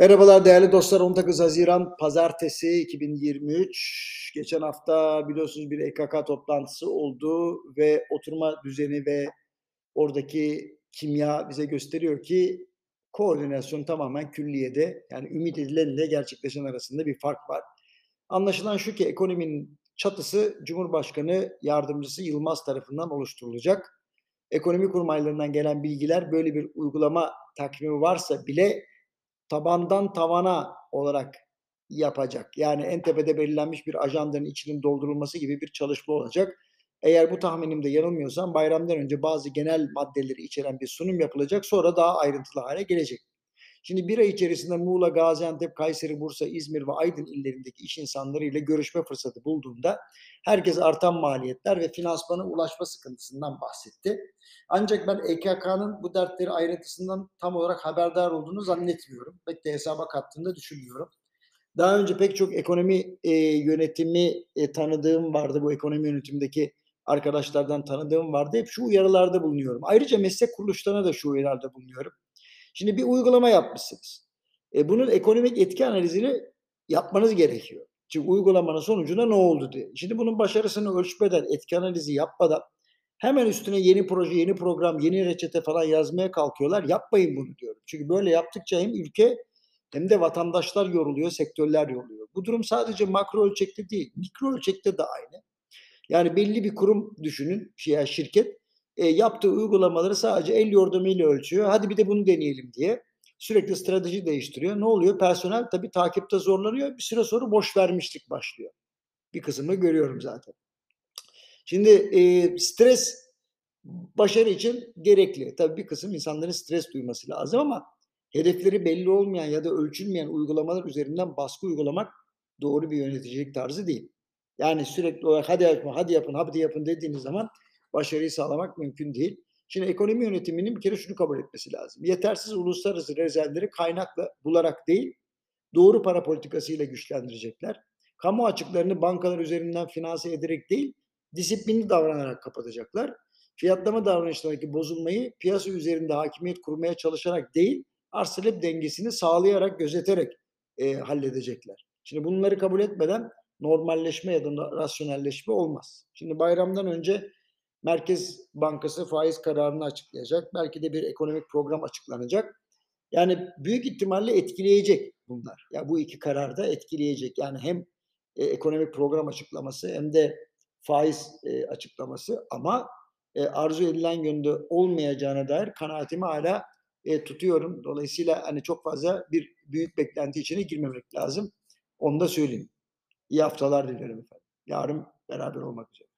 Merhabalar değerli dostlar, 19 Haziran Pazartesi 2023. Geçen hafta biliyorsunuz bir EKK toplantısı oldu ve oturma düzeni ve oradaki kimya bize gösteriyor ki koordinasyon tamamen külliyede, yani ümit edilenle gerçekleşen arasında bir fark var. Anlaşılan şu ki ekonominin çatısı Cumhurbaşkanı Yardımcısı Yılmaz tarafından oluşturulacak. Ekonomi kurmaylarından gelen bilgiler böyle bir uygulama takvimi varsa bile tabandan tavana olarak yapacak. Yani en tepede belirlenmiş bir ajandanın içinin doldurulması gibi bir çalışma olacak. Eğer bu tahminimde yanılmıyorsam bayramdan önce bazı genel maddeleri içeren bir sunum yapılacak. Sonra daha ayrıntılı hale gelecek. Şimdi bir ay içerisinde Muğla, Gaziantep, Kayseri, Bursa, İzmir ve Aydın illerindeki iş insanlarıyla görüşme fırsatı bulduğumda herkes artan maliyetler ve finansmana ulaşma sıkıntısından bahsetti. Ancak ben EKK'nın bu dertleri ayrıntısından tam olarak haberdar olduğunu zannetmiyorum. Pek de hesaba kattığını düşünmüyorum. Daha önce pek çok ekonomi yönetimi tanıdığım vardı. Bu ekonomi yönetimindeki arkadaşlardan tanıdığım vardı. Hep şu uyarılarda bulunuyorum. Ayrıca meslek kuruluşlarına da şu uyarılarda bulunuyorum. Şimdi bir uygulama yapmışsınız. Bunun ekonomik etki analizini yapmanız gerekiyor. Çünkü uygulamanın sonucunda ne oldu diye. Şimdi bunun başarısını ölçmeden, etki analizi yapmadan hemen üstüne yeni proje, yeni program, yeni reçete falan yazmaya kalkıyorlar. Yapmayın bunu diyorum. Çünkü böyle yaptıkça hem ülke hem de vatandaşlar yoruluyor, sektörler yoruluyor. Bu durum sadece makro ölçekte değil, mikro ölçekte de aynı. Yani belli bir kurum düşünün, şirket. Yaptığı uygulamaları sadece el yordamıyla ölçüyor. Hadi bir de bunu deneyelim diye. Sürekli strateji değiştiriyor. Ne oluyor? Personel tabii takipte zorlanıyor. Bir süre sonra boş vermişlik başlıyor. Bir kısmını görüyorum zaten. Şimdi stres başarı için gerekli. Tabii bir kısım insanların stres duyması lazım ama hedefleri belli olmayan ya da ölçülmeyen uygulamalar üzerinden baskı uygulamak doğru bir yöneticilik tarzı değil. Yani sürekli olarak hadi yapın dediğiniz zaman başarıyı sağlamak mümkün değil. Şimdi ekonomi yönetiminin bir kere şunu kabul etmesi lazım. Yetersiz uluslararası rezervleri kaynakla bularak değil, doğru para politikasıyla güçlendirecekler. Kamu açıklarını bankalar üzerinden finanse ederek değil, disiplinli davranarak kapatacaklar. Fiyatlama davranışlarındaki bozulmayı piyasa üzerinde hakimiyet kurmaya çalışarak değil, arz talep dengesini sağlayarak, gözeterek halledecekler. Şimdi bunları kabul etmeden normalleşme ya da rasyonelleşme olmaz. Şimdi bayramdan önce Merkez Bankası faiz kararını açıklayacak. Belki de bir ekonomik program açıklanacak. Yani büyük ihtimalle etkileyecek bunlar. Ya bu iki karar da etkileyecek. Yani hem ekonomik program açıklaması hem de faiz açıklaması ama arzu edilen yönde olmayacağına dair kanaatimi hala tutuyorum. Dolayısıyla hani çok fazla bir büyük beklenti içine girmemek lazım. Onu da söyleyeyim. İyi haftalar diliyorum efendim. Yarın beraber olmak üzere.